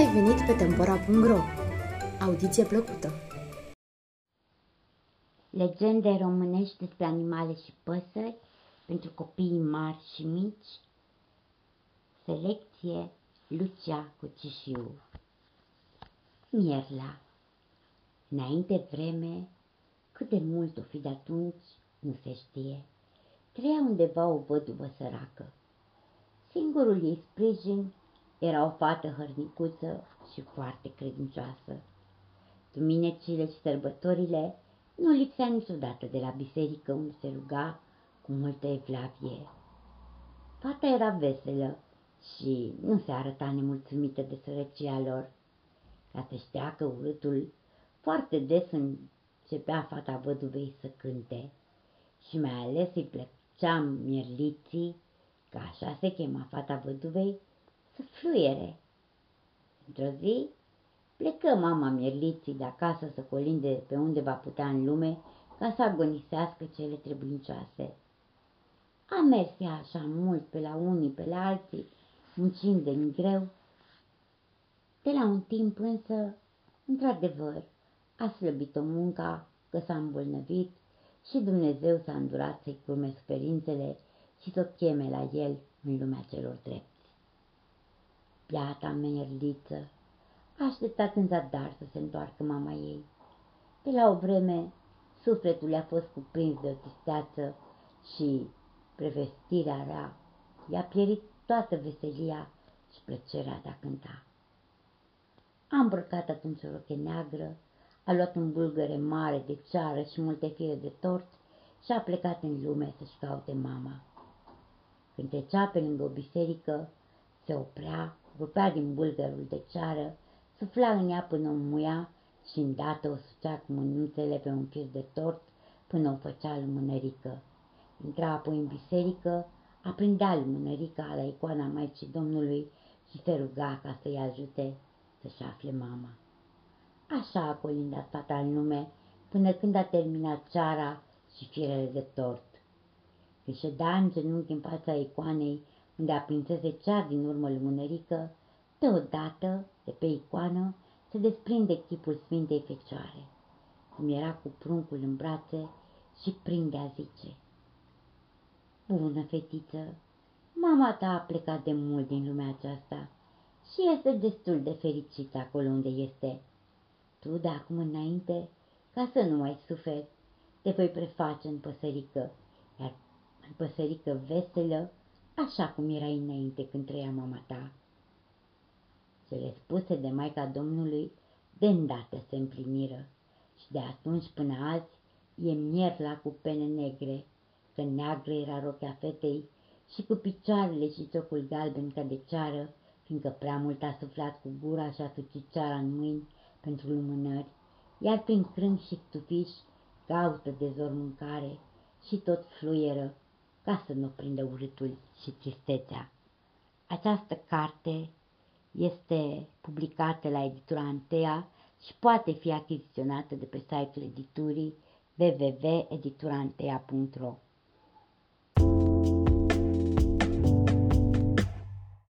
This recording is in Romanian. ai venit pe Tempora.ro! Audiție plăcută! Legende românești despre animale și păsări pentru copiii mari și mici. Selecție Lucia Cucișiu. Mierla. Înainte vreme, cât de mult o fi de atunci, nu se știe, trăia undeva o văduvă săracă. Singurul ei sprijin era o fată hărnicuță și foarte credincioasă. Duminicile și sărbătorile nu lipsea niciodată de la biserică, unde se ruga cu multă evlavie. Fata era veselă și nu se arăta nemulțumită de sărăcia lor. Ca să ștea că urâtul, foarte des începea fata văduvei să cânte și mai ales îi plăcea mierliții, că așa se chema fata văduvei, să fluiere. Într-o zi plecă mama mierliții de acasă să colinde pe unde va putea în lume ca să agonisească cele trebuincioase. A mers ea așa mult pe la unii, pe la alții, muncind de-n greu. De la un timp însă, într-adevăr, a slăbit-o munca, că s-a îmbolnăvit și Dumnezeu s-a îndurat să-i curme suferințele și să o cheme la el în lumea celor drepți. Beata mierliță a așteptat în zadar să se întoarcă mama ei. Pe la o vreme, sufletul i-a fost cuprins de o tristeață și prevestirea rea i-a pierit toată veselia și plăcerea de a cânta. A îmbrăcat atunci o roche neagră, a luat un bulgăre mare de ceară și multe fire de tort și a plecat în lume să-și caute mama. Când trecea pe lângă o biserică, se oprea, rupea din bulgărul de ceară, sufla în ea până o muia și îndată o sucea cu mânuțele pe un fir de tort până o făcea lumânărică. Intra apoi în biserică, aprindea lumânărica la icoana Maicii Domnului și se ruga ca să-i ajute să-și afle mama. Așa a colindat fata în lume până când a terminat ceara și firele de tort. Când ședea în genunchi în fața icoanei, unde aprinsese cea din urmă lumânărică, deodată, de pe icoană, se desprinde chipul Sfintei Fecioare, cum era cu pruncul în brațe și prinde a zice: „Bună fetiță, mama ta a plecat de mult din lumea aceasta și este destul de fericită acolo unde este. Tu, de acum înainte, ca să nu mai suferi, te voi preface în păsărică, iar în păsărică veselă, așa cum erai înainte când trăia mama ta." Cele spuse de Maica Domnului de îndată se împliniră și de atunci până azi e mierla cu pene negre, că neagră era rochea fetei, și cu picioarele și ciocul galben ca de ceară, fiindcă prea mult a suflat cu gura și a sucit ceara în mâini pentru lumânări, iar prin crâng și tufiș caută de zor mâncare și tot fluieră ca să nu prindă urâtul și tristețea. Această carte este publicată la Editura Antea și poate fi achiziționată de pe site-ul editurii www.edituraantea.ro.